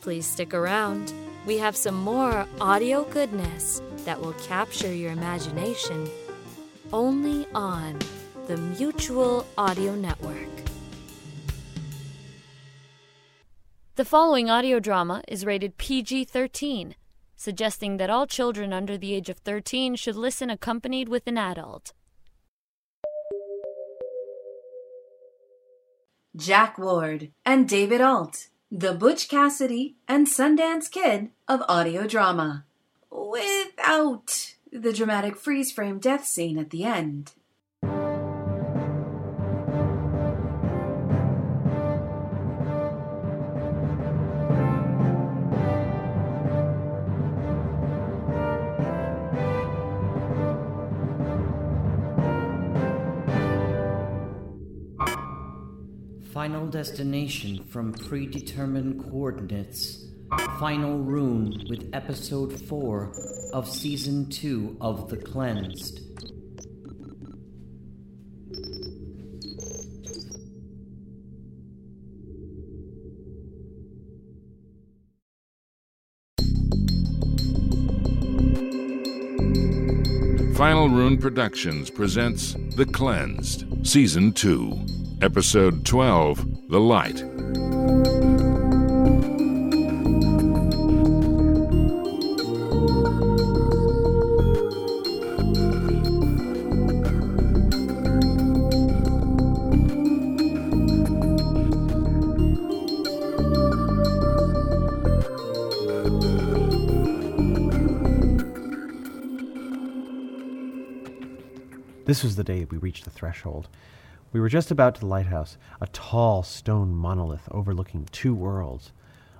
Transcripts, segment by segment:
Please stick around. We have some more audio goodness that will capture your imagination only on the Mutual Audio Network. The following audio drama is rated PG-13, suggesting that all children under the age of 13 should listen accompanied with an adult. Jack Ward and David Alt, the Butch Cassidy and Sundance Kid of audio drama, without the dramatic freeze-frame death scene at the end. Final destination from predetermined coordinates. Final Rune with Episode 4 of Season 2 of The Cleansed. Final Rune Productions presents The Cleansed, Season 2. Episode 12, The Light. This was the day we reached the threshold. We were just about to the lighthouse, a tall stone monolith overlooking two worlds.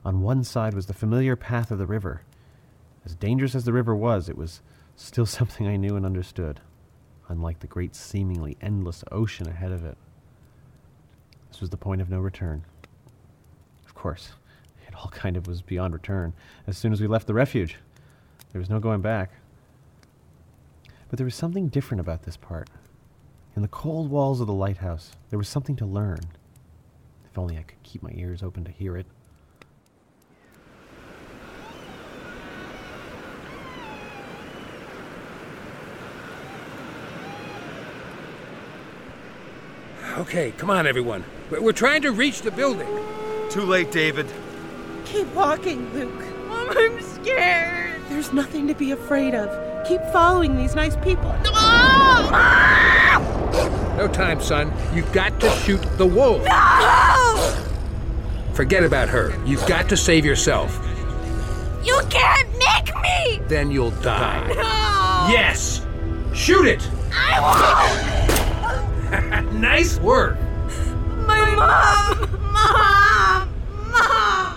On one side was the familiar path of the river. As dangerous as the river was, it was still something I knew and understood, unlike the great seemingly endless ocean ahead of it. This was the point of no return. Of course, it all kind of was beyond return as soon as we left the refuge. There was no going back. But there was something different about this part. In the cold walls of the lighthouse, there was something to learn. If only I could keep my ears open to hear it. Okay, come on, everyone. We're trying to reach the building. Too late, David. Keep walking, Luke. Mom, I'm scared. There's nothing to be afraid of. Keep following these nice people. No! Ah! No time, son. You've got to shoot the wolf. No! Forget about her. You've got to save yourself. You can't make me! Then you'll die. No! Yes! Shoot it! I won't! Nice work! My mom! Mom! Mom! Mom!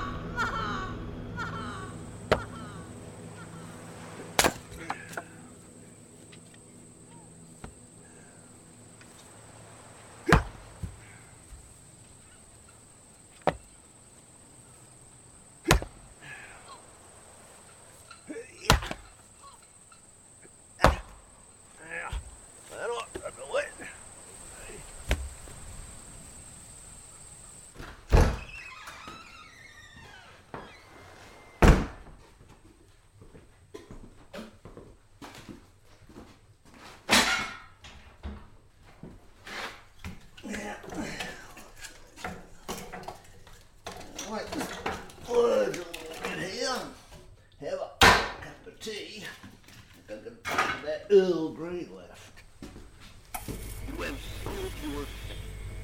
Earl Grey left.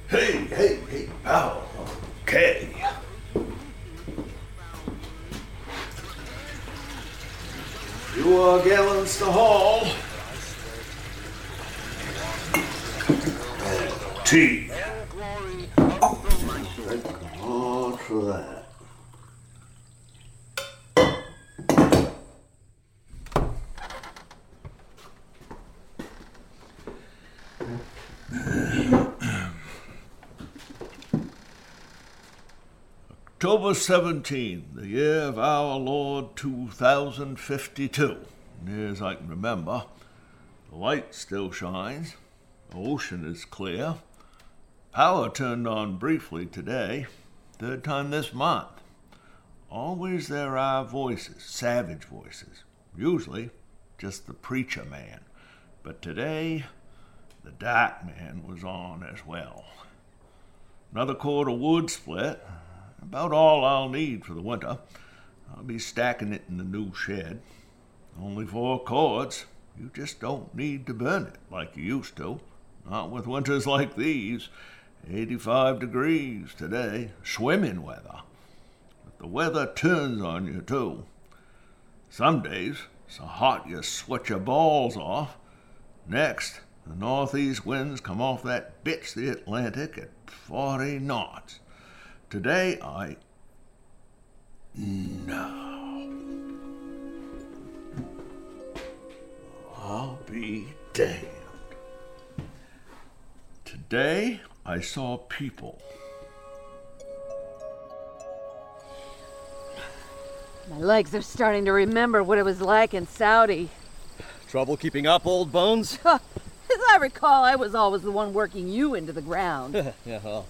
Hey, pal. Okay. You are gallons to haul. Tea. Thank God for that. October 17, the year of our Lord 2052. Near as I can remember, the light still shines, the ocean is clear, power turned on briefly today, third time this month. always there are voices, savage voices, usually just the preacher man. But today, the dark man was on as well. Another cord of wood split, about all I'll need for the winter. I'll be stacking it in the new shed. Only 4 cords. You just don't need to burn it like you used to. Not with winters like these. 85 degrees today, swimming weather. But the weather turns on you too. Some days, so hot you sweat your balls off. Next, the northeast winds come off that bitch the Atlantic at 40 knots. Today I... No. I'll be damned. Today I saw people. My legs are starting to remember what it was like in Saudi. Trouble keeping up, old bones? As I recall, I was always the one working you into the ground. Yeah, well,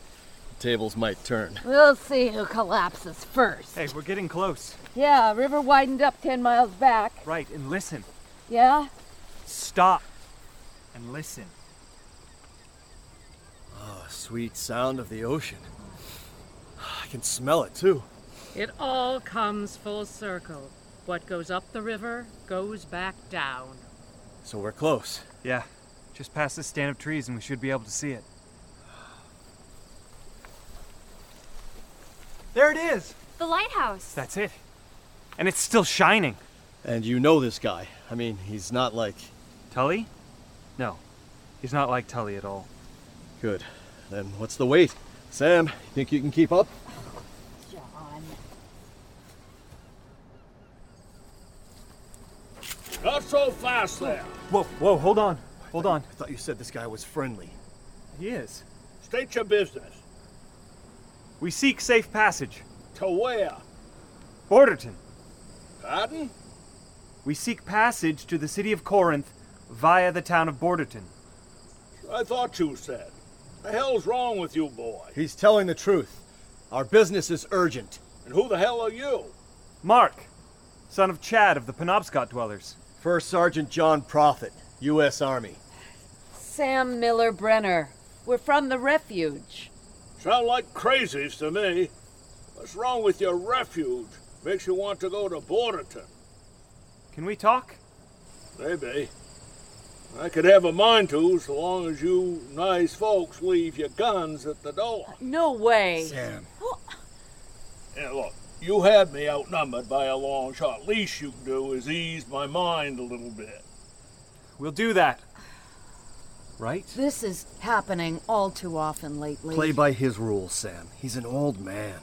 the tables might turn. We'll see who collapses first. Hey, we're getting close. Yeah, river widened up 10 miles back. Right, and listen. Yeah? Stop and listen. Oh, sweet sound of the ocean. I can smell it, too. It all comes full circle. What goes up the river goes back down. So we're close. Yeah. Just past this stand of trees and we should be able to see it. There it is! The lighthouse! That's it. And it's still shining. And you know this guy. I mean, he's not like... Tully? No. He's not like Tully at all. Good. Then what's the wait? Sam, you think you can keep up? Not so fast there. Whoa, hold on. I thought you said this guy was friendly. He is. State your business. We seek safe passage. To where? Borderton. Pardon? We seek passage to the city of Corinth via the town of Borderton. I thought you said. The hell's wrong with you, boy? He's telling the truth. Our business is urgent. And who the hell are you? Mark, son of Chad of the Penobscot dwellers. First Sergeant John Prophet, U.S. Army. Sam Miller Brenner. We're from the refuge. Sound like crazies to me. What's wrong with your refuge? Makes you want to go to Borderton. Can we talk? Maybe. I could have a mind to, so long as you nice folks leave your guns at the door. No way. Sam. Yeah, look. You had me outnumbered by a long shot. Least you can do is ease my mind a little bit. We'll do that. Right? This is happening all too often lately. Play by his rules, Sam. He's an old man.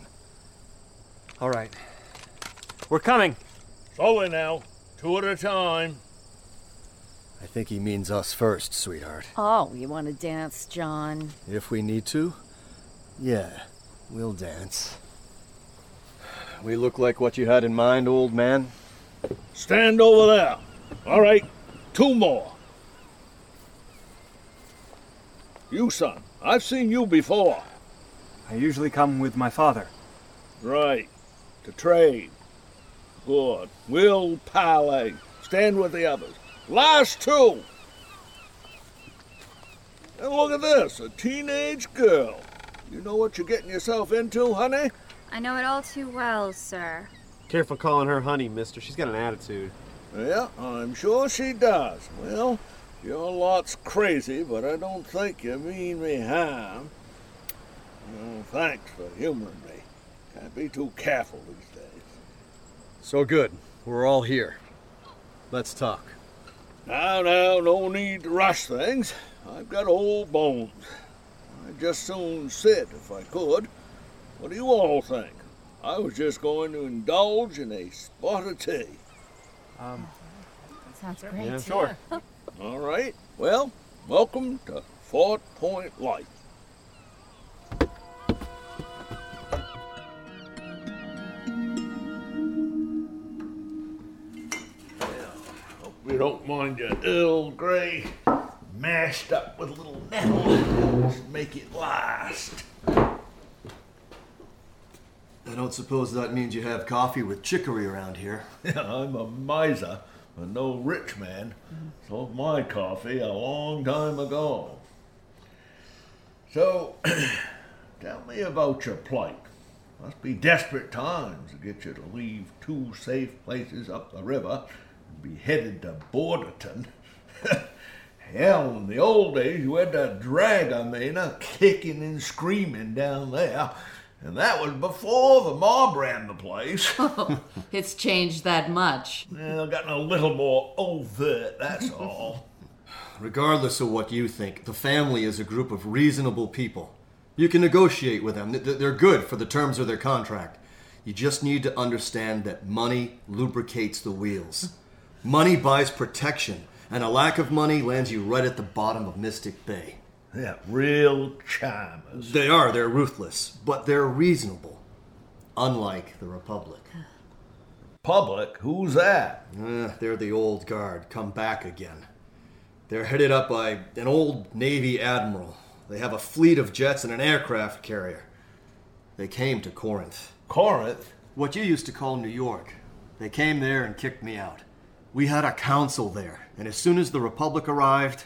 All right. We're coming. Slowly now. 2 at a time. I think he means us first, sweetheart. Oh, you want to dance, John? If we need to, yeah, we'll dance. We look like what you had in mind, old man. Stand over there. All right, 2 more. You, son, I've seen you before. I usually come with my father. Right, to trade. Good. We'll parley. Stand with the others. Last 2. And look at this, a teenage girl. You know what you're getting yourself into, honey? I know it all too well, sir. Careful calling her honey, mister. She's got an attitude. Yeah, I'm sure she does. Well, your lot's crazy, but I don't think you mean me harm. Oh, thanks for humoring me. Can't be too careful these days. So good. We're all here. Let's talk. Now, no need to rush things. I've got old bones. I'd just soon sit if I could. What do you all think? I was just going to indulge in a spot of tea. That sounds great. Yeah, sure. All right. Well, welcome to Fort Point Light. Well, hope you don't mind your Earl Grey mashed up with a little nettle. Just make it last. don't suppose that means you have coffee with chicory around here. Yeah, I'm a miser, but no rich man. Sold my coffee a long time ago. So, tell me about your plight. Must be desperate times to get you to leave two safe places up the river and be headed to Borderton. Hell, in the old days, you had to drag a mena kicking and screaming down there, and that was before the mob ran the place. Oh, it's changed that much. Well, gotten a little more overt, that's all. Regardless of what you think, the family is a group of reasonable people. You can negotiate with them. They're good for the terms of their contract. You just need to understand that money lubricates the wheels. Money buys protection. And a lack of money lands you right at the bottom of Mystic Bay. Yeah, real charmers. They are. They're ruthless. But they're reasonable. Unlike the Republic. Republic? Who's that? They're the old guard. Come back again. They're headed up by an old Navy admiral. They have a fleet of jets and an aircraft carrier. They came to Corinth. Corinth? What you used to call New York. They came there and kicked me out. We had a council there, and as soon as the Republic arrived,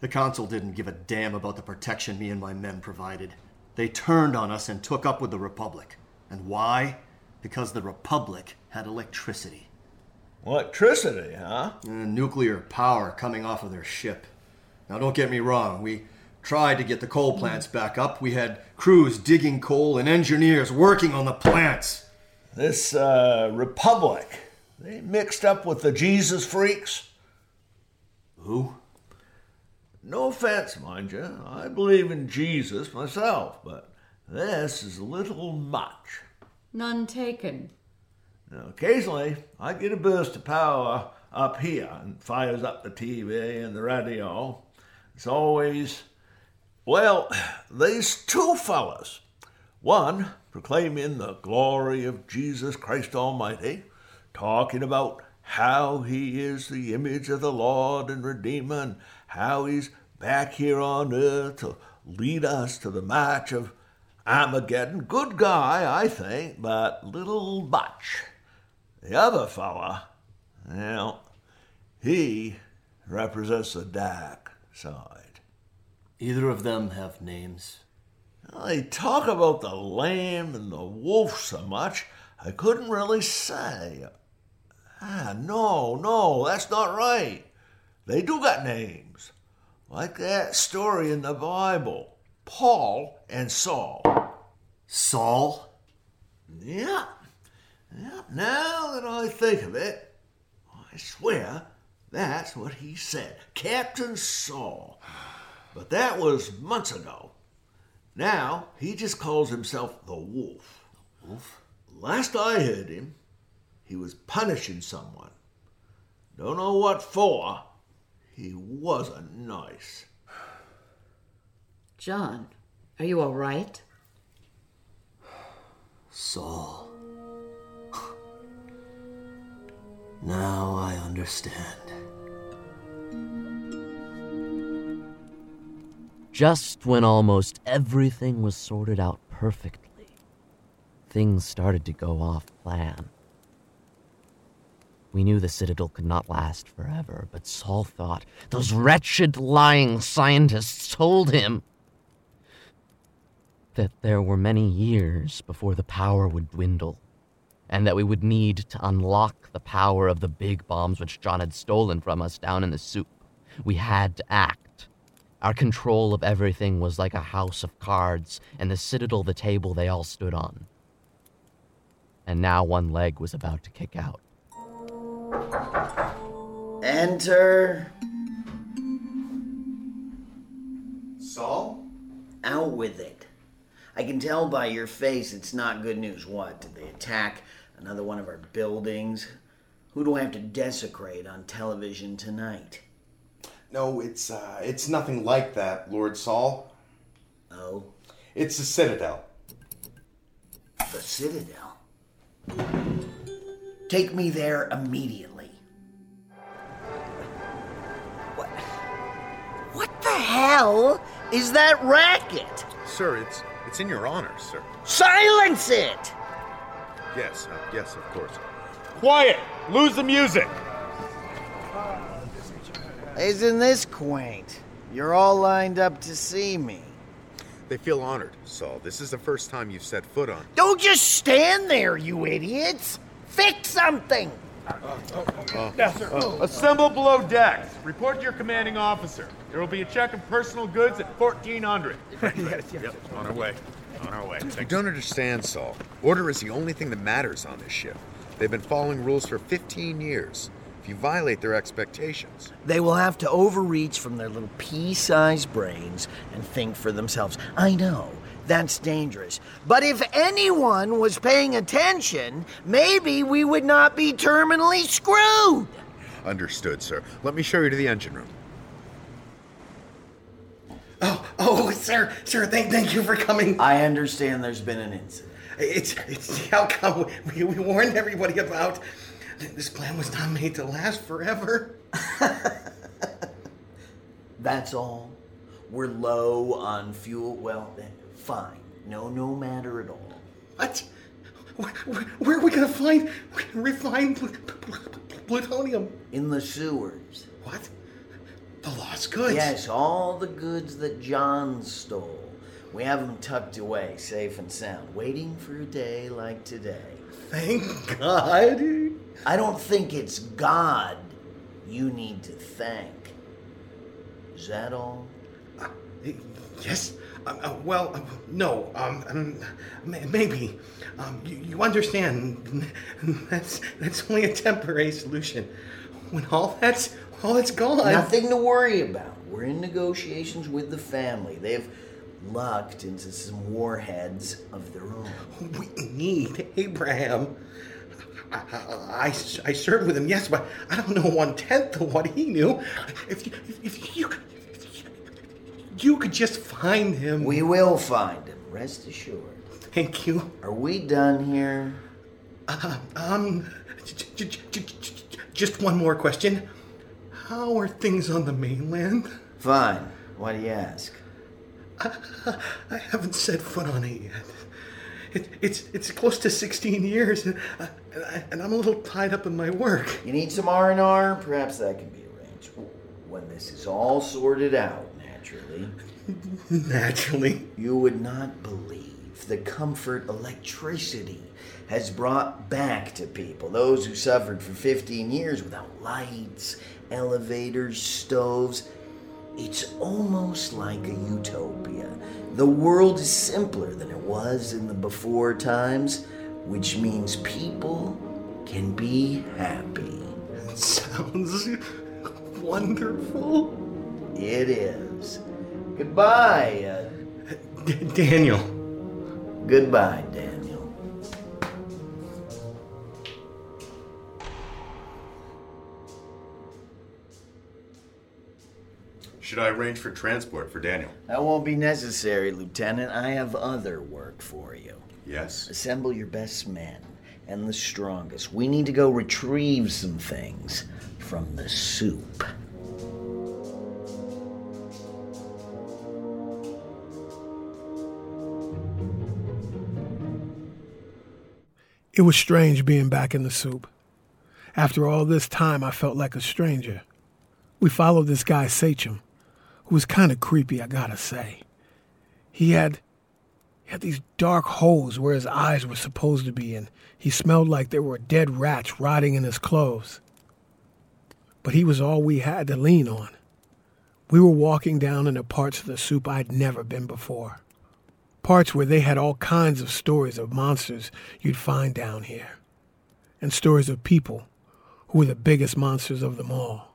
the council didn't give a damn about the protection me and my men provided. They turned on us and took up with the Republic. And why? Because the Republic had electricity. Electricity, huh? And nuclear power coming off of their ship. Now, don't get me wrong. We tried to get the coal plants back up. We had crews digging coal and engineers working on the plants. This Republic... They mixed up with the Jesus freaks. Who? No offense, mind you. I believe in Jesus myself, but this is a little much. None taken. Now, occasionally, I get a burst of power up here and fires up the TV and the radio. It's always, well, these two fellas. One proclaiming the glory of Jesus Christ Almighty, talking about how he is the image of the Lord and Redeemer and how he's back here on earth to lead us to the march of Armageddon. Good guy, I think, but little much. The other fella, well, he represents the dark side. Either of them have names? Well, they talk about the lamb and the wolf so much, I couldn't really say. No, that's not right. They do got names. Like that story in the Bible. Paul and Saul. Saul? Yeah. Now that I think of it, I swear that's what he said. Captain Saul. But that was months ago. Now he just calls himself the Wolf. The Wolf? Last I heard him, he was punishing someone. Don't know what for. He wasn't nice. John, are you all right? Saul. Now I understand. Just when almost everything was sorted out perfectly, things started to go off plan. We knew the Citadel could not last forever, but Saul thought those wretched, lying scientists told him that there were many years before the power would dwindle, and that we would need to unlock the power of the big bombs which John had stolen from us down in the soup. We had to act. Our control of everything was like a house of cards, and the Citadel the table they all stood on. And now one leg was about to kick out. Enter. Saul? Out with it. I can tell by your face it's not good news. What, did they attack another one of our buildings? Who do I have to desecrate on television tonight? No, it's nothing like that, Lord Saul. Oh? It's the Citadel. The Citadel? Take me there immediately. What the hell is that racket? Sir, it's in your honor, sir. Silence it! Yes, yes, of course. Quiet! Lose the music! Isn't this quaint? You're all lined up to see me. They feel honored, Saul. This is the first time you've set foot on. Don't just stand there, you idiots! Fix something! Yes, sir. Assemble below decks. Report to your commanding officer. There will be a check of personal goods at 1400. Yes. On our way. You don't understand, Saul. Order is the only thing that matters on this ship. They've been following rules for 15 years. If you violate their expectations, they will have to overreach from their little pea-sized brains and think for themselves. I know. That's dangerous. But if anyone was paying attention, maybe we would not be terminally screwed. Understood, sir. Let me show you to the engine room. Oh, sir, thank you for coming. I understand there's been an incident. It's the outcome we warned everybody about. This plan was not made to last forever. That's all. We're low on fuel. Well, fine. No matter at all. What? Where are we going to find refined plutonium? In the sewers. What? The lost goods? Yes, all the goods that John stole. We have them tucked away, safe and sound, waiting for a day like today. Thank God. I don't think it's God you need to thank. Is that all? Yes. No. Maybe. You understand? That's only a temporary solution. When all that's gone. Nothing to worry about. We're in negotiations with the family. They've lucked into some warheads of their own. We need Abraham. I served with him, yes, but I don't know 1/10 of what he knew. If you could just find him. We will find him, rest assured. Thank you. Are we done here? Just one more question. How are things on the mainland? Fine. Why do you ask? I haven't set foot on it yet. It's close to 16 years, and I'm a little tied up in my work. You need some R&R? Perhaps that can be arranged when this is all sorted out. Naturally. You would not believe the comfort electricity has brought back to people. Those who suffered for 15 years without lights, elevators, stoves. It's almost like a utopia. The world is simpler than it was in the before times, which means people can be happy. That sounds wonderful. It is. Goodbye. Daniel. Goodbye, Daniel. Should I arrange for transport for Daniel? That won't be necessary, Lieutenant. I have other work for you. Yes? Assemble your best men and the strongest. We need to go retrieve some things from the soup. It was strange being back in the soup. After all this time, I felt like a stranger. We followed this guy, Sachem, who was kind of creepy, I gotta say. He had these dark holes where his eyes were supposed to be, and he smelled like there were dead rats rotting in his clothes. But he was all we had to lean on. We were walking down into parts of the soup I'd never been before. Parts where they had all kinds of stories of monsters you'd find down here, and stories of people who were the biggest monsters of them all.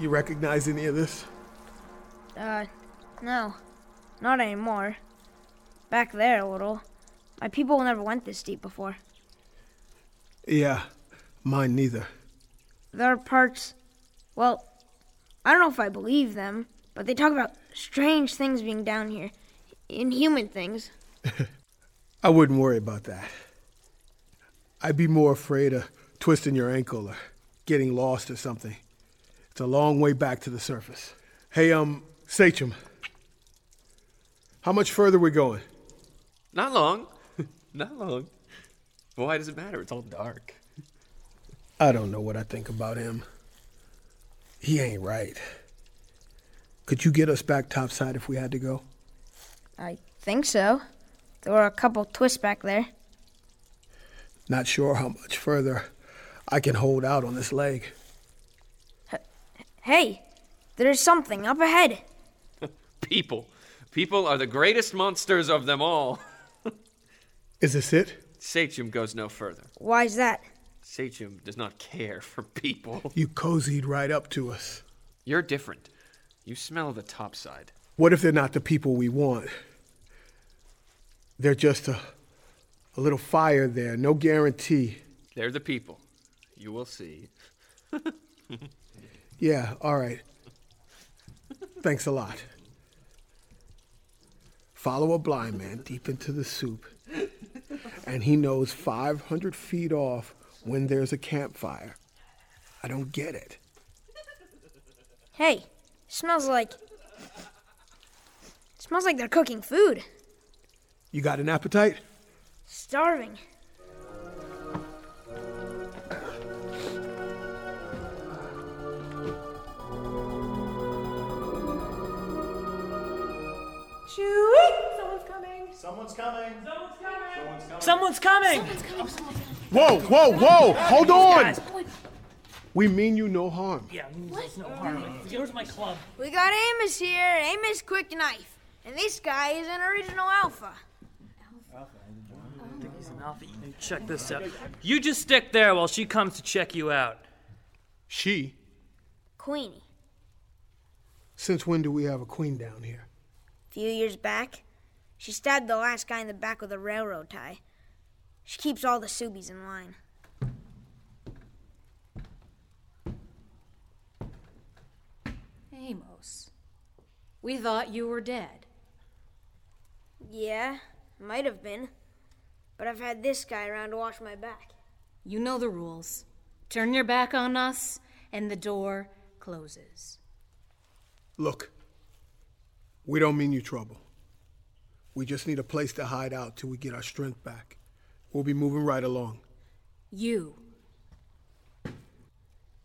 You recognize any of this? No. Not anymore. Back there a little. My people never went this deep before. Yeah, mine neither. There are parts, well, I don't know if I believe them, but they talk about strange things being down here, inhuman things. I wouldn't worry about that. I'd be more afraid of twisting your ankle or getting lost or something. It's a long way back to the surface. Hey, Sachem, how much further are we going? Not long. Not long. Why does it matter? It's all dark. I don't know what I think about him. He ain't right. Could you get us back topside if we had to go? I think so. There were a couple twists back there. Not sure how much further I can hold out on this leg. Hey, there's something up ahead. People. People are the greatest monsters of them all. Is this it? Sachem goes no further. Why is that? Sachem does not care for people. You cozied right up to us. You're different. You smell the topside. What if they're not the people we want? They're just a little fire there. No guarantee. They're the people. You will see. Yeah, all right. Thanks a lot. Follow a blind man deep into the soup, and he knows 500 feet off when there's a campfire. I don't get it. Hey, smells like they're cooking food. You got an appetite? Starving. Chewie! Someone's coming. Someone's coming. Someone's coming. Someone's coming. Someone's coming. Whoa, whoa, whoa! Hold on! We mean you no harm. Yeah, there's no harm. Where's my club? We got Amos here. Amos Quick Knife. And this guy is an original alpha. I think he's an alpha. You check this out. You just stick there while she comes to check you out. She? Queenie. Since when do we have a queen down here? A few years back. She stabbed the last guy in the back with a railroad tie. She keeps all the Subies in line. Amos, we thought you were dead. Yeah, might have been. But I've had this guy around to watch my back. You know the rules. Turn your back on us, and the door closes. Look, we don't mean you trouble. We just need a place to hide out till we get our strength back. We'll be moving right along. You.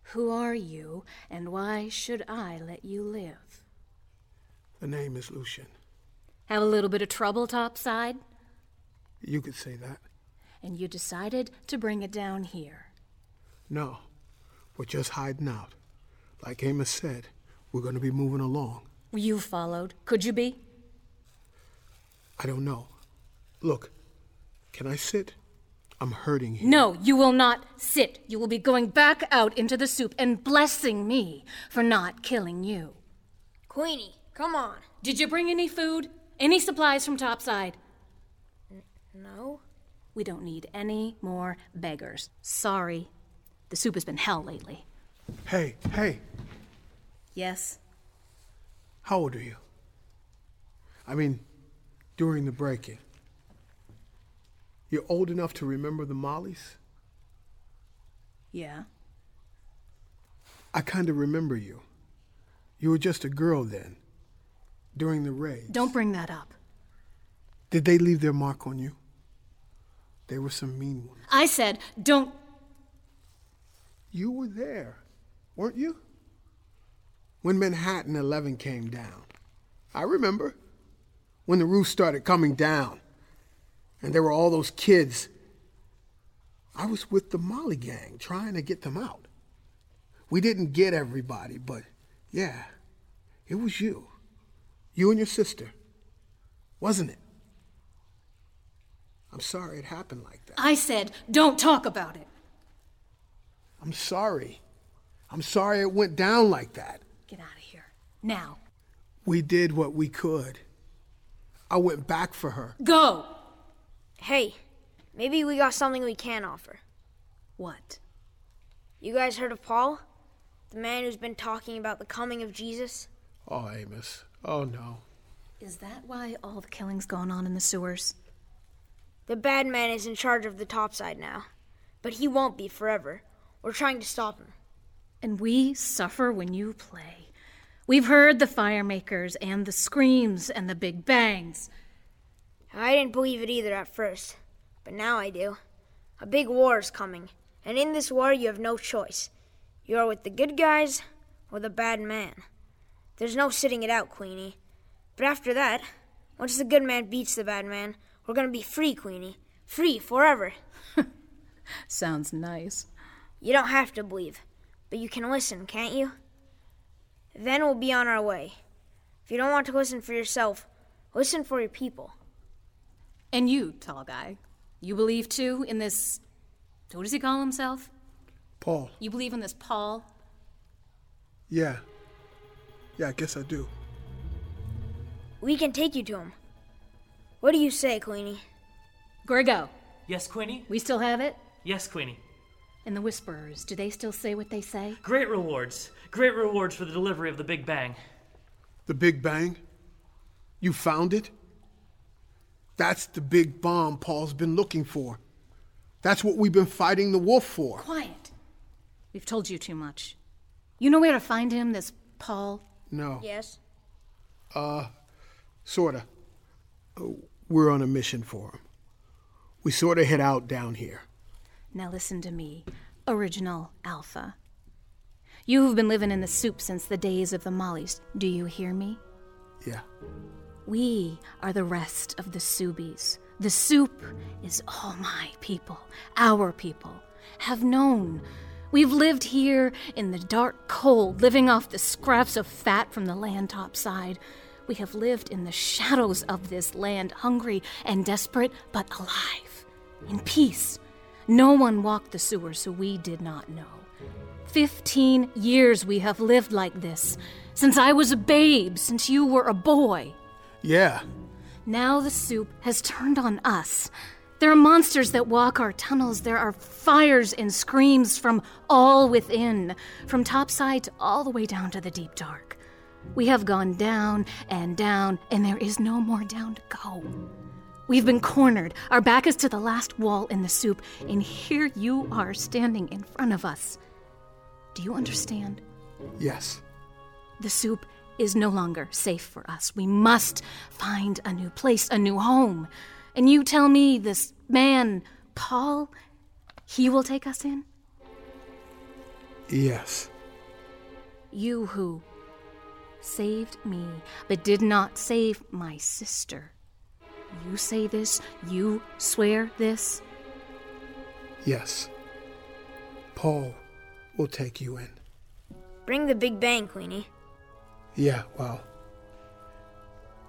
Who are you, and why should I let you live? The name is Lucian. Have a little bit of trouble topside? You could say that. And you decided to bring it down here? No, we're just hiding out. Like Amos said, we're going to be moving along. You followed. Could you be? I don't know. Look, can I sit? I'm hurting you. No, you will not sit. You will be going back out into the soup and blessing me for not killing you. Queenie, come on. Did you bring any food? Any supplies from topside? No. We don't need any more beggars. Sorry. The soup has been hell lately. Hey. Yes? How old are you? I mean, during the break-in. You're old enough to remember the Mollies? Yeah. I kind of remember you. You were just a girl then, during the raids. Don't bring that up. Did they leave their mark on you? They were some mean ones. I said, don't. You were there, weren't you? When Manhattan 11 came down. I remember. When the roof started coming down. And there were all those kids. I was with the Molly gang, trying to get them out. We didn't get everybody, but yeah, it was you. You and your sister, wasn't it? I'm sorry it happened like that. I said, don't talk about it. I'm sorry. I'm sorry it went down like that. Get out of here, now. We did what we could. I went back for her. Go! Hey, maybe we got something we can offer. What? You guys heard of Paul? The man who's been talking about the coming of Jesus? Oh, Amos. Oh, no. Is that why all the killing's gone on in the sewers? The bad man is in charge of the topside now. But he won't be forever. We're trying to stop him. and we suffer when you play. We've heard the fire makers and the screams and the big bangs. I didn't believe it either at first, but now I do. A big war is coming, and in this war you have no choice. You are with the good guys or the bad man. There's no sitting it out, Queenie. But after that, once the good man beats the bad man, we're going to be free, Queenie. Free forever. Sounds nice. You don't have to believe, but you can listen, can't you? Then we'll be on our way. If you don't want to listen for yourself, listen for your people. And you, tall guy, you believe too in this... What does he call himself? Paul. You believe in this Paul? Yeah. Yeah, I guess I do. We can take you to him. What do you say, Queenie? Grego. Yes, Queenie? We still have it? Yes, Queenie. And the Whisperers, do they still say what they say? Great rewards. Great rewards for the delivery of the Big Bang. The Big Bang? You found it? That's the big bomb Paul's been looking for. That's what we've been fighting the wolf for. Quiet. We've told you too much. You know where to find him, this Paul? No. Yes? Sorta. We're on a mission for him. We sorta head out down here. Now listen to me, Original Alpha. You have been living in the soup since the days of the Mollies. Do you hear me? Yeah. We are the rest of the Subies. The soup is all my people, our people, have known. We've lived here in the dark cold, living off the scraps of fat from the land topside. We have lived in the shadows of this land, hungry and desperate, but alive, in peace. No one walked the sewers who we did not know. 15 years we have lived like this, since I was a babe, since you were a boy. Yeah. Now the soup has turned on us. There are monsters that walk our tunnels. There are fires and screams from all within, from topside to all the way down to the deep dark. We have gone down, and there is no more down to go. We've been cornered. Our back is to the last wall in the soup, and here you are standing in front of us. Do you understand? Yes. The soup is no longer safe for us. We must find a new place, a new home. And you tell me this man, Paul, he will take us in? Yes. You who saved me, but did not save my sister. You say this? You swear this? Yes. Paul will take you in. Bring the Big Bang, Queenie. Yeah, well,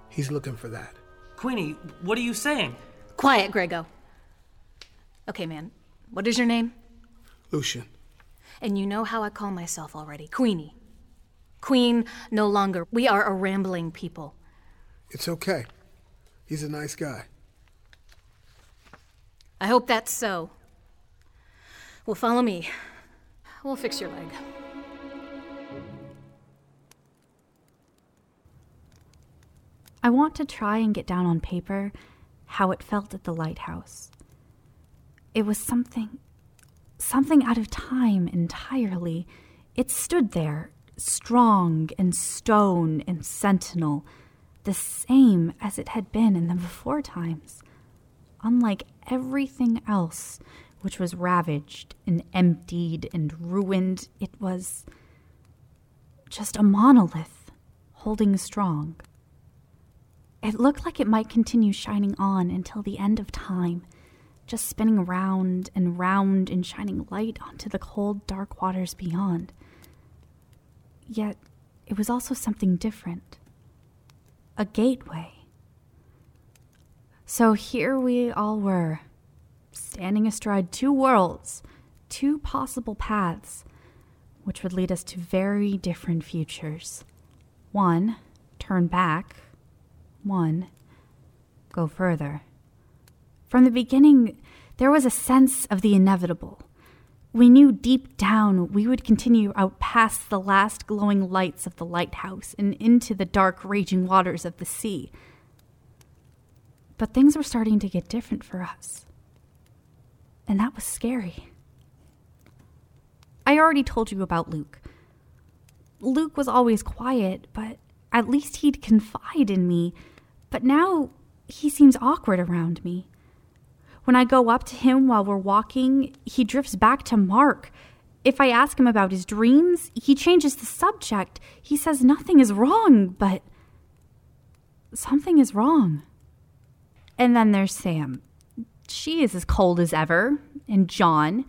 he's looking for that. Queenie, what are you saying? Quiet, Grego. Okay, man, what is your name? Lucian. And you know how I call myself already, Queenie. Queen, no longer. We are a rambling people. It's okay. He's a nice guy. I hope that's so. Well, follow me. We'll fix your leg. I want to try and get down on paper how it felt at the lighthouse. It was something out of time entirely. It stood there, strong and stone and sentinel, the same as it had been in the before times, unlike everything else which was ravaged and emptied and ruined. It was just a monolith holding strong. It looked like it might continue shining on until the end of time, just spinning round and round and shining light onto the cold, dark waters beyond. Yet, it was also something different. A gateway. So here we all were, standing astride two worlds, two possible paths, which would lead us to very different futures. One, turn back. One, go further. From the beginning, there was a sense of the inevitable. We knew deep down we would continue out past the last glowing lights of the lighthouse and into the dark, raging waters of the sea. But things were starting to get different for us. And that was scary. I already told you about Luke. Luke was always quiet, but at least he'd confide in me. But now he seems awkward around me. When I go up to him while we're walking, he drifts back to Mark. If I ask him about his dreams, he changes the subject. He says nothing is wrong, but something is wrong. And then there's Sam. She is as cold as ever. And John,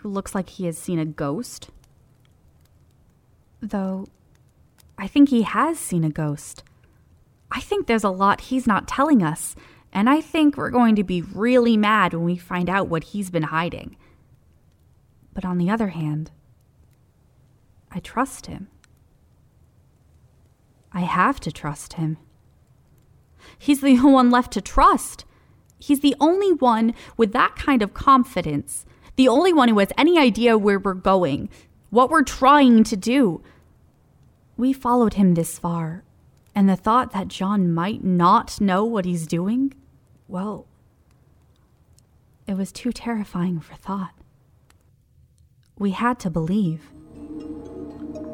who looks like he has seen a ghost. Though, I think he has seen a ghost. I think there's a lot he's not telling us, and I think we're going to be really mad when we find out what he's been hiding. But on the other hand, I trust him. I have to trust him. He's the only one left to trust. He's the only one with that kind of confidence. The only one who has any idea where we're going, what we're trying to do. We followed him this far, and the thought that John might not know what he's doing, well, it was too terrifying for thought. We had to believe.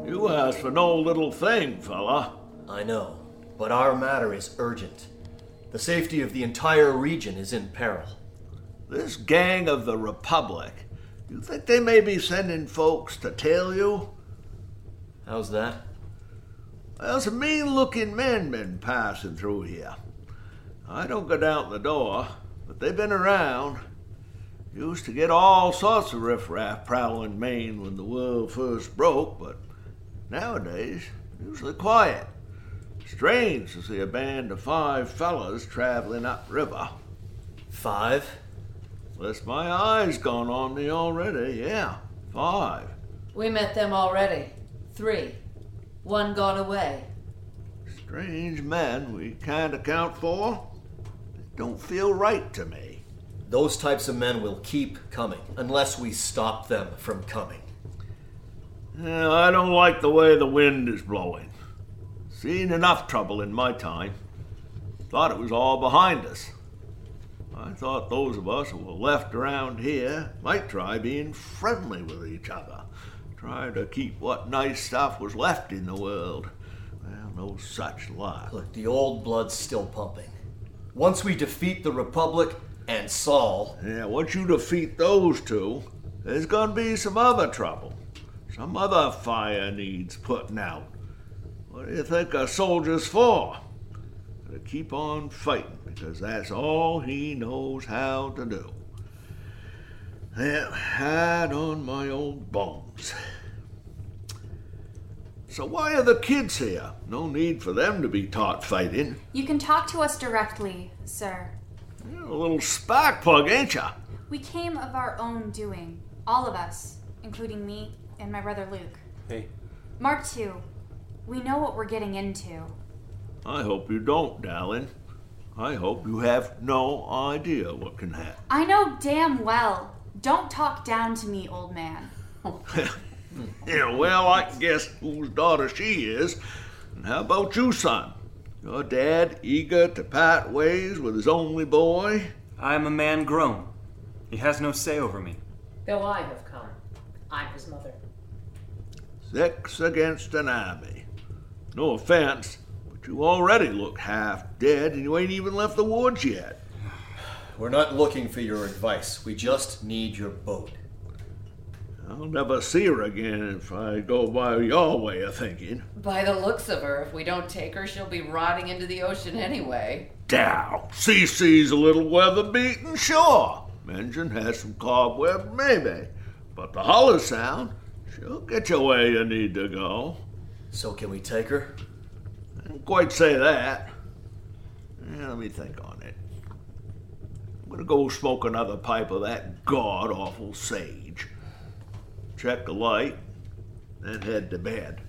You asked for no little thing, fella. I know, but our matter is urgent. The safety of the entire region is in peril. This gang of the Republic, you think they may be sending folks to tail you? How's that? There's some mean-looking men been passing through here. I don't go down the door, but they've been around. Used to get all sorts of riffraff prowling Maine when the world first broke, but nowadays, usually quiet. Strange to see a band of 5 fellas traveling upriver. 5? Unless my eye's gone on me already, yeah, 5. We met them already. 3. 1 gone away. Strange men we can't account for. They don't feel right to me. Those types of men will keep coming unless we stop them from coming. Yeah, I don't like the way the wind is blowing. Seen enough trouble in my time. Thought it was all behind us. I thought those of us who were left around here might try being friendly with each other. Try to keep what nice stuff was left in the world. Well, no such luck. Look, the old blood's still pumping. Once we defeat the Republic and Saul... Yeah, once you defeat those two, there's gonna be some other trouble. Some other fire needs putting out. What do you think a soldier's for? To keep on fighting, because that's all he knows how to do. That hide on my old bones. So why are the kids here? No need for them to be taught fighting. You can talk to us directly, sir. You're a little spark plug, ain't ya? We came of our own doing. All of us, including me and my brother Luke. Hey. Mark too. We know what we're getting into. I hope you don't, darling. I hope you have no idea what can happen. I know damn well. Don't talk down to me, old man. Yeah, well, I can guess whose daughter she is. And how about you, son? Your dad eager to part ways with his only boy? I am a man grown. He has no say over me. Though I have come, I'm his mother. 6 against an army. No offense. You already look half dead, and you ain't even left the woods yet. We're not looking for your advice. We just need your boat. I'll never see her again if I go by your way of thinking. By the looks of her, if we don't take her, she'll be rotting into the ocean anyway. Dow! Cece's a little weather-beaten, sure. Engine has some cobweb, maybe. But the holler sound, she'll get you where you need to go. So can we take her? I didn't quite say that. Yeah, let me think on it. I'm gonna go smoke another pipe of that god-awful sage. Check the light, then head to bed.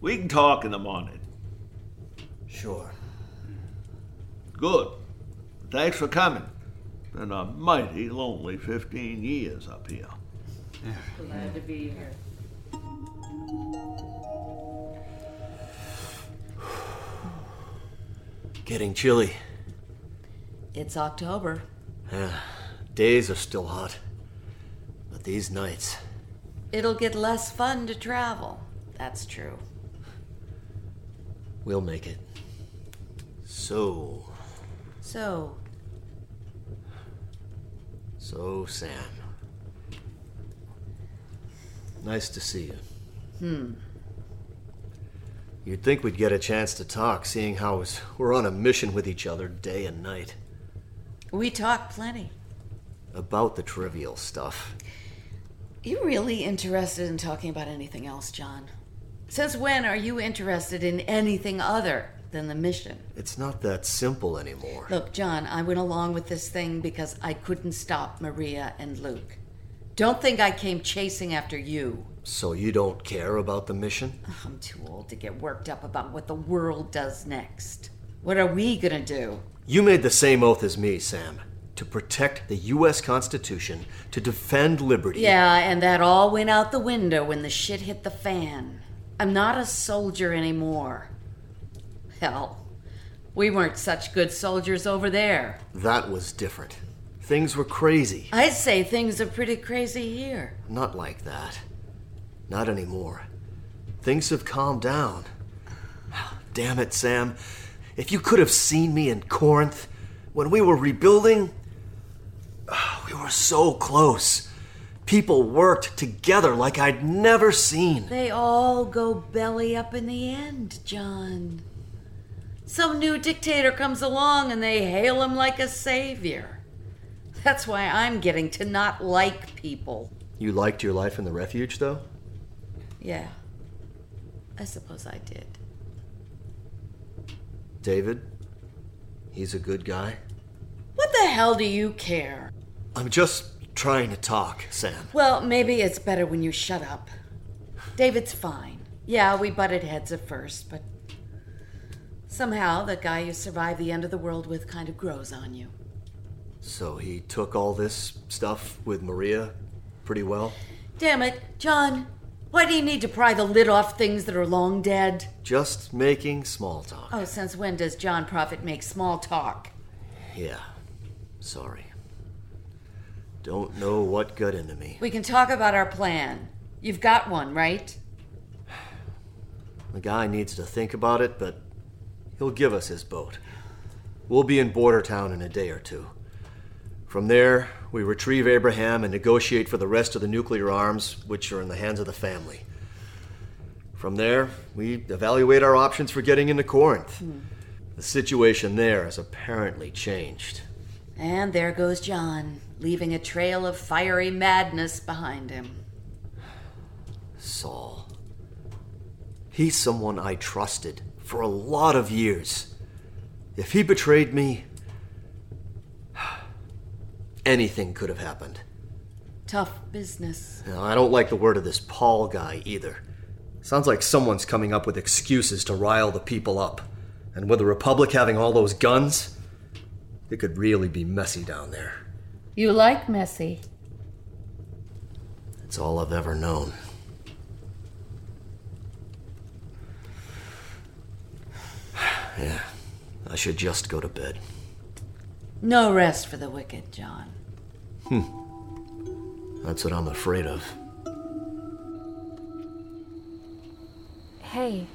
We can talk in the morning. Sure. Good. Thanks for coming. Been a mighty lonely 15 years up here. Glad to be here. Getting chilly. It's October. Yeah, days are still hot. But these nights... It'll get less fun to travel. That's true. We'll make it. So, Sam. Nice to see you. You'd think we'd get a chance to talk, seeing how we're on a mission with each other day and night. We talk plenty. About the trivial stuff. You really interested in talking about anything else, John? Since when are you interested in anything other than the mission? It's not that simple anymore. Look, John, I went along with this thing because I couldn't stop Maria and Luke. Don't think I came chasing after you. So you don't care about the mission? I'm too old to get worked up about what the world does next. What are we gonna do? You made the same oath as me, Sam. To protect the U.S. Constitution, to defend liberty. Yeah, and that all went out the window when the shit hit the fan. I'm not a soldier anymore. Hell, we weren't such good soldiers over there. That was different. Things were crazy. I'd say things are pretty crazy here. Not like that. Not anymore. Things have calmed down. Damn it, Sam. If you could have seen me in Corinth when we were rebuilding, we were so close. People worked together like I'd never seen. They all go belly up in the end, John. Some new dictator comes along and they hail him like a savior. That's why I'm getting to not like people. You liked your life in the refuge, though? Yeah, I suppose I did. David, he's a good guy. What the hell do you care? I'm just trying to talk, Sam. Well, maybe it's better when you shut up. David's fine. Yeah, we butted heads at first, but somehow the guy you survived the end of the world with kind of grows on you. So he took all this stuff with Maria pretty well? Damn it, John. Why do you need to pry the lid off things that are long dead? Just making small talk. Oh, since when does John Prophet make small talk? Yeah, sorry. Don't know what got into me. We can talk about our plan. You've got one, right? The guy needs to think about it, but he'll give us his boat. We'll be in Bordertown in a day or two. From there, we retrieve Abraham and negotiate for the rest of the nuclear arms, which are in the hands of the family. From there, we evaluate our options for getting into Corinth. The situation there has apparently changed. And there goes John, leaving a trail of fiery madness behind him. Saul. He's someone I trusted for a lot of years. If he betrayed me, anything could have happened. Tough business. Now, I don't like the word of this Paul guy either. Sounds like someone's coming up with excuses to rile the people up. And with the Republic having all those guns, it could really be messy down there. You like messy. It's all I've ever known. Yeah, I should just go to bed. No rest for the wicked, John. That's what I'm afraid of. Hey.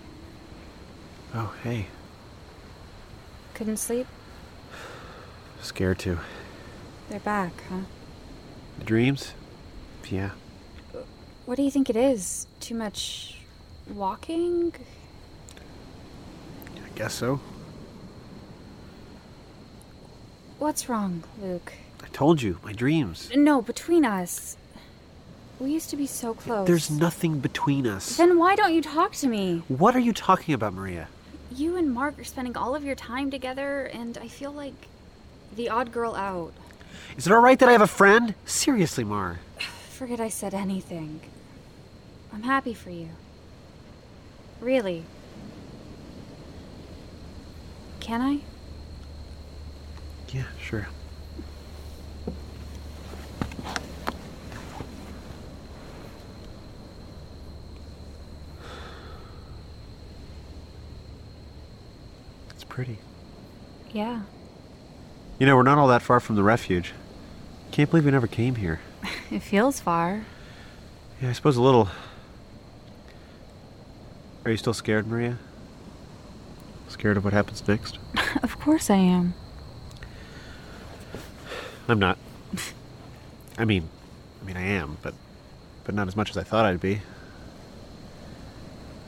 Oh, hey. Couldn't sleep? Scared to. They're back, huh? The dreams? Yeah. What do you think it is? Too much walking? I guess so. What's wrong, Luke? I told you, my dreams. No, between us. We used to be so close. There's nothing between us. Then why don't you talk to me? What are you talking about, Maria? You and Mark are spending all of your time together, and I feel like the odd girl out. Is it all right that I have a friend? Seriously, Mar. Forget I said anything. I'm happy for you. Really. Can I? Yeah, sure. It's pretty. Yeah. You know, we're not all that far from the refuge. Can't believe we never came here. It feels far. Yeah, I suppose a little. Are you still scared, Maria? Scared of what happens next? Of course I am. I'm not. I mean, I am, but not as much as I thought I'd be.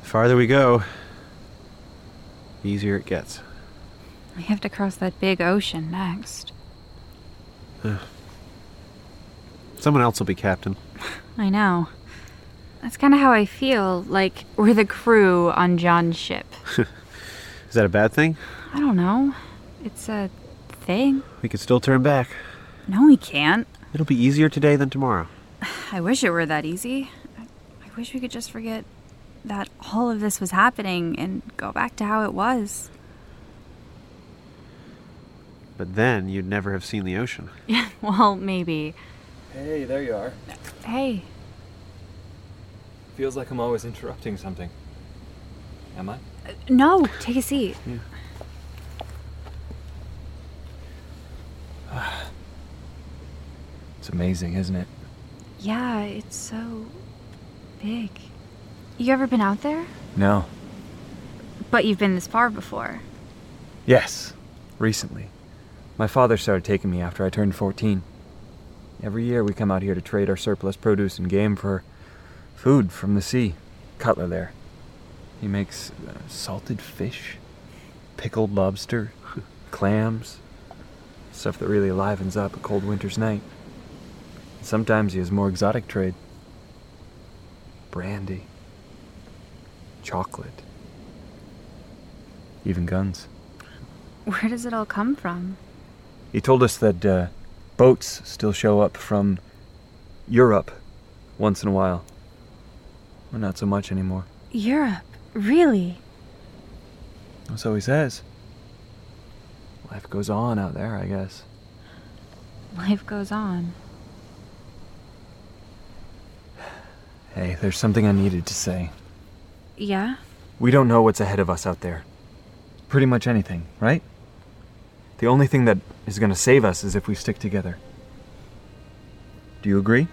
The farther we go, the easier it gets. We have to cross that big ocean next. Someone else will be captain. I know. That's kind of how I feel, like we're the crew on John's ship. Is that a bad thing? I don't know. It's a thing. We could still turn back. No, we can't. It'll be easier today than tomorrow. I wish it were that easy. I wish we could just forget that all of this was happening and go back to how it was. But then you'd never have seen the ocean. Yeah, well, maybe. Hey, there you are. Hey. Feels like I'm always interrupting something. Am I? No, take a seat. Yeah. It's amazing, isn't it? Yeah, it's so big. You ever been out there? No. But you've been this far before. Yes, recently. My father started taking me after I turned 14. Every year we come out here to trade our surplus produce and game for food from the sea. Cutler there. He makes salted fish, pickled lobster, clams, stuff that really livens up a cold winter's night. And sometimes he has more exotic trade. Brandy, chocolate, even guns. Where does it all come from? He told us that boats still show up from Europe once in a while. Well, not so much anymore. Europe? Really? That's all he says. Life goes on out there, I guess. Life goes on. Hey, there's something I needed to say. Yeah? We don't know what's ahead of us out there. Pretty much anything, right? The only thing that is going to save us is if we stick together. Do you agree?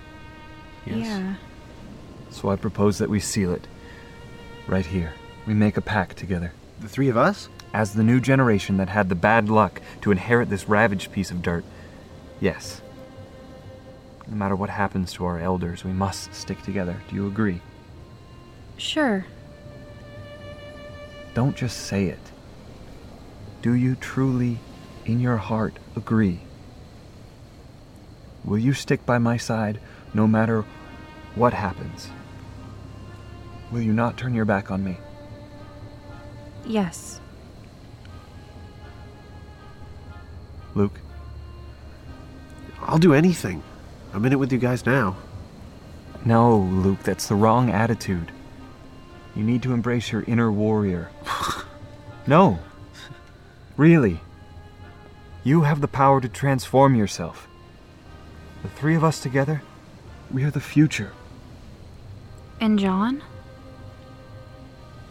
Yes. Yeah. So I propose that we seal it. Right here. We make a pact together. The three of us? As the new generation that had the bad luck to inherit this ravaged piece of dirt. Yes. No matter what happens to our elders, we must stick together. Do you agree? Sure. Don't just say it. Do you truly, in your heart, agree? Will you stick by my side no matter what happens? Will you not turn your back on me? Yes. Luke? I'll do anything. I'm in it with you guys now. No, Luke, that's the wrong attitude. You need to embrace your inner warrior. No. Really. You have the power to transform yourself. The three of us together, we are the future. And John?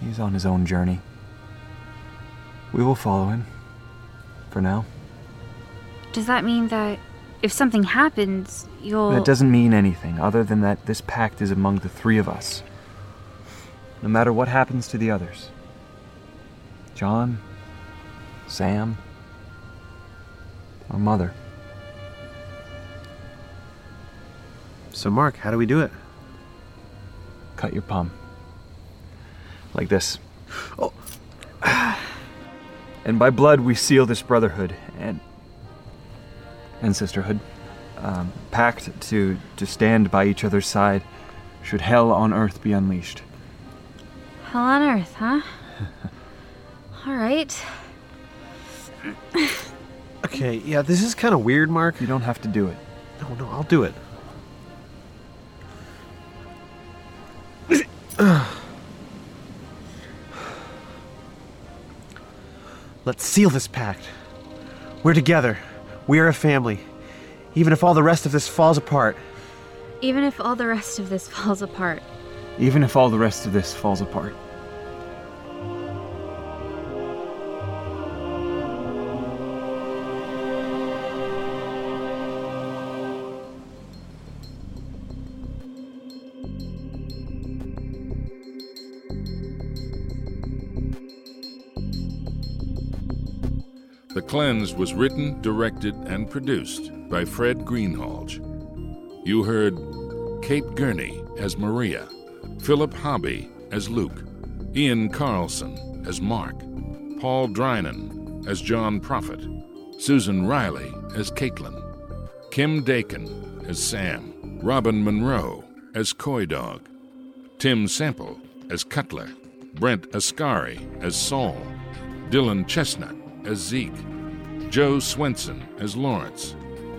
He's on his own journey. We will follow him. For now. Does that mean that if something happens, you'll... That doesn't mean anything, other than that this pact is among the three of us. No matter what happens to the others. John, Sam, our mother. So Mark, how do we do it? Cut your palm. Like this. Oh. And by blood we seal this brotherhood and sisterhood. Pact to stand by each other's side should hell on earth be unleashed. Hell on earth, huh? All right. Okay, yeah, this is kind of weird, Mark. You don't have to do it. No, I'll do it. Let's seal this pact. We're together. We are a family. Even if all the rest of this falls apart. Even if all the rest of this falls apart. Even if all the rest of this falls apart. The Cleansed was written, directed, and produced by Fred Greenhalgh. You heard Kate Gurney as Maria, Philip Hobby as Luke, Ian Carlson as Mark, Paul Drinan as John Prophet, Susan Riley as Caitlin, Kim Dakin as Sam, Robin Monroe as Coy Dog, Tim Sample as Cutler, Brent Ascari as Saul, Dylan Chestnut as Zeke, Joe Swenson as Lawrence,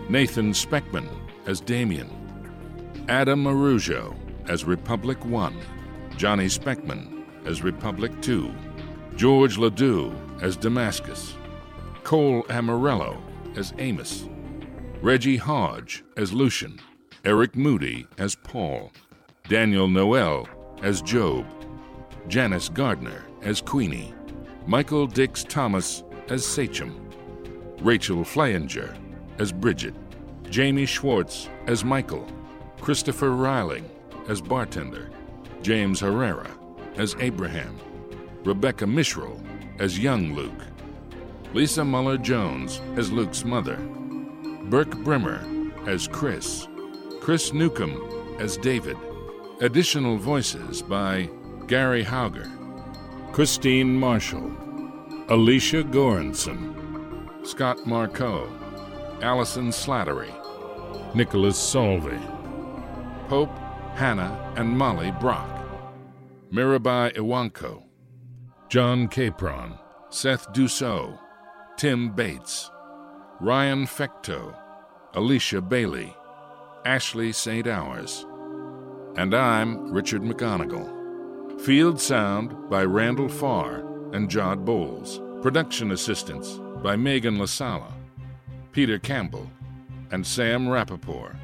Nathan Speckman as Damien, Adam Arujo as Republic 1, Johnny Speckman as Republic 2, George Ledoux as Damascus, Cole Amarello as Amos, Reggie Hodge as Lucian, Eric Moody as Paul, Daniel Noel as Job, Janice Gardner as Queenie, Michael Dix Thomas as Sachem, Rachel Fleininger as Bridget, Jamie Schwartz as Michael, Christopher Reiling as Bartender, James Herrera as Abraham, Rebecca Mishral as Young Luke, Lisa Muller-Jones as Luke's mother, Burke Bremer as Chris, Chris Newcomb as David. Additional voices by Gary Hauger, Christine Marshall, Alicia Goranson, Scott Marco, Allison Slattery, Nicholas Solvey, Pope, Hannah, and Molly Brock, Mirabai Iwanko, John Capron, Seth Dussault, Tim Bates, Ryan Fecto, Alicia Bailey, Ashley St. Hours, and I'm Richard McGonigal. Field sound by Randall Farr and Jod Bowles. Production assistance by Megan LaSala, Peter Campbell, and Sam Rappaport.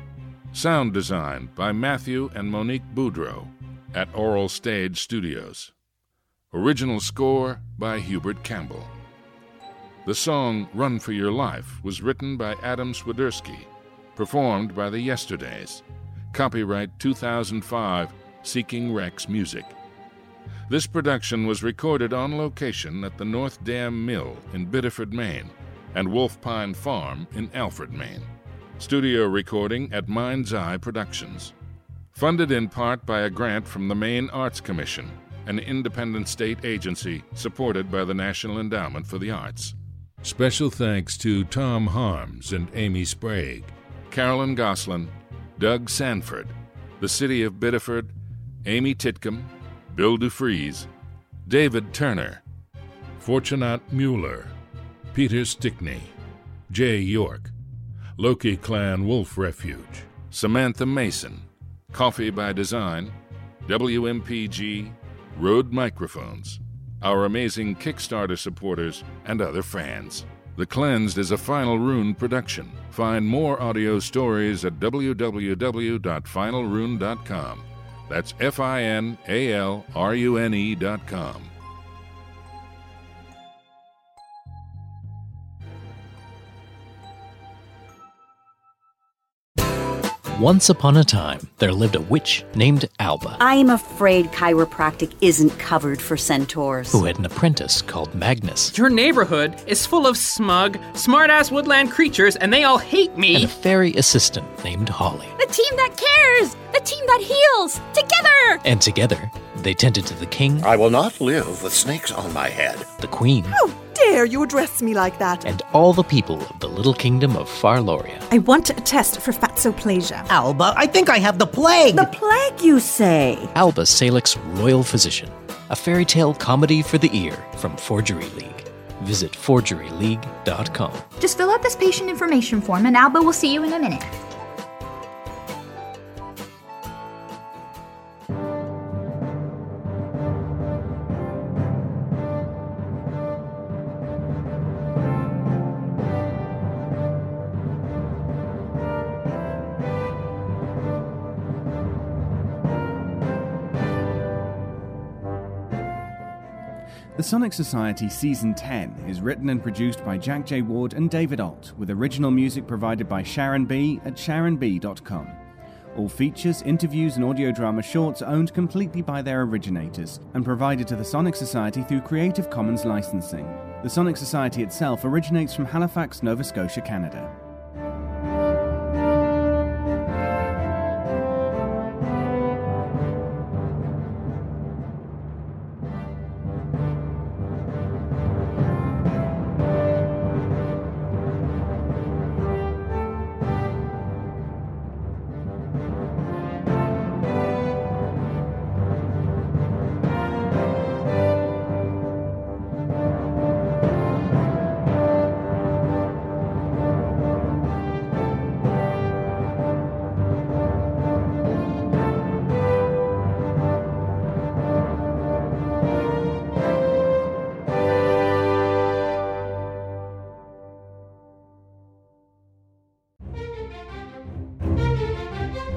Sound design by Matthew and Monique Boudreau at Oral Stage Studios. Original score by Hubert Campbell. The song Run for Your Life was written by Adam Swiderski, performed by the Yesterdays. Copyright 2005, Seeking Rex Music. This production was recorded on location at the North Dam Mill in Biddeford, Maine, and Wolf Pine Farm in Alfred, Maine. Studio recording at Mind's Eye Productions. Funded in part by a grant from the Maine Arts Commission, an independent state agency supported by the National Endowment for the Arts. Special thanks to Tom Harms and Amy Sprague, Carolyn Goslin, Doug Sanford, the City of Biddeford, Amy Titcomb, Bill DeFries, David Turner, Fortunat Mueller, Peter Stickney, Jay York, Loki Clan Wolf Refuge, Samantha Mason, Coffee by Design, WMPG, Rode Microphones, our amazing Kickstarter supporters, and other fans. The Cleansed is a Final Rune production. Find more audio stories at www.finalrune.com. That's FINALRUNE.com. Once upon a time, there lived a witch named Alba. I am afraid chiropractic isn't covered for centaurs. Who had an apprentice called Magnus. Your neighborhood is full of smug, smart-ass woodland creatures, and they all hate me. And a fairy assistant named Holly. The team that cares! The team that heals! Together! And together, they tended to the king. I will not live with snakes on my head. The queen. Oh! Dare you address me like that? And all the people of the little kingdom of Farloria. I want a test for fatsoplasia. Alba, I think I have the plague. The plague, you say? Alba Salix, Royal Physician, a fairy tale comedy for the ear from Forgery League. Visit ForgeryLeague.com. Just fill out this patient information form and Alba will see you in a minute. The Sonic Society Season 10 is written and produced by Jack J. Ward and David Alt, with original music provided by Sharon B. at SharonB.com. All features, interviews, and audio drama shorts are owned completely by their originators and provided to the Sonic Society through Creative Commons licensing. The Sonic Society itself originates from Halifax, Nova Scotia, Canada.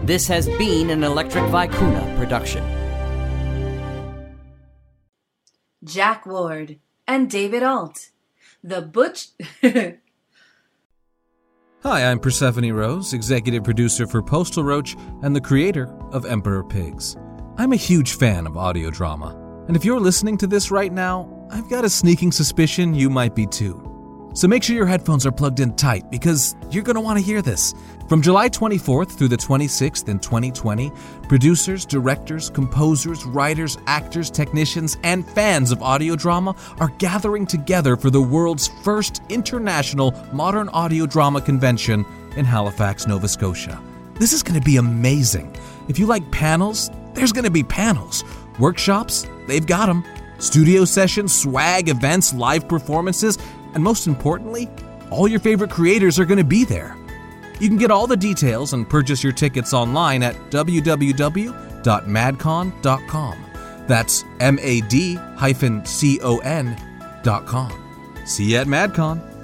This has been an Electric Vicuna production. Jack Ward and David Alt. The Butch... Hi, I'm Persephone Rose, executive producer for Postal Roach and the creator of Emperor Pigs. I'm a huge fan of audio drama, and if you're listening to this right now, I've got a sneaking suspicion you might be too. So make sure your headphones are plugged in tight, because you're going to want to hear this. From July 24th through the 26th in 2020, producers, directors, composers, writers, actors, technicians, and fans of audio drama are gathering together for the world's first international modern audio drama convention in Halifax, Nova Scotia. This is going to be amazing. If you like panels, there's going to be panels. Workshops, they've got them. Studio sessions, swag, events, live performances, and most importantly, all your favorite creators are going to be there. You can get all the details and purchase your tickets online at www.madcon.com. That's MAD-CON.com. See you at MadCon.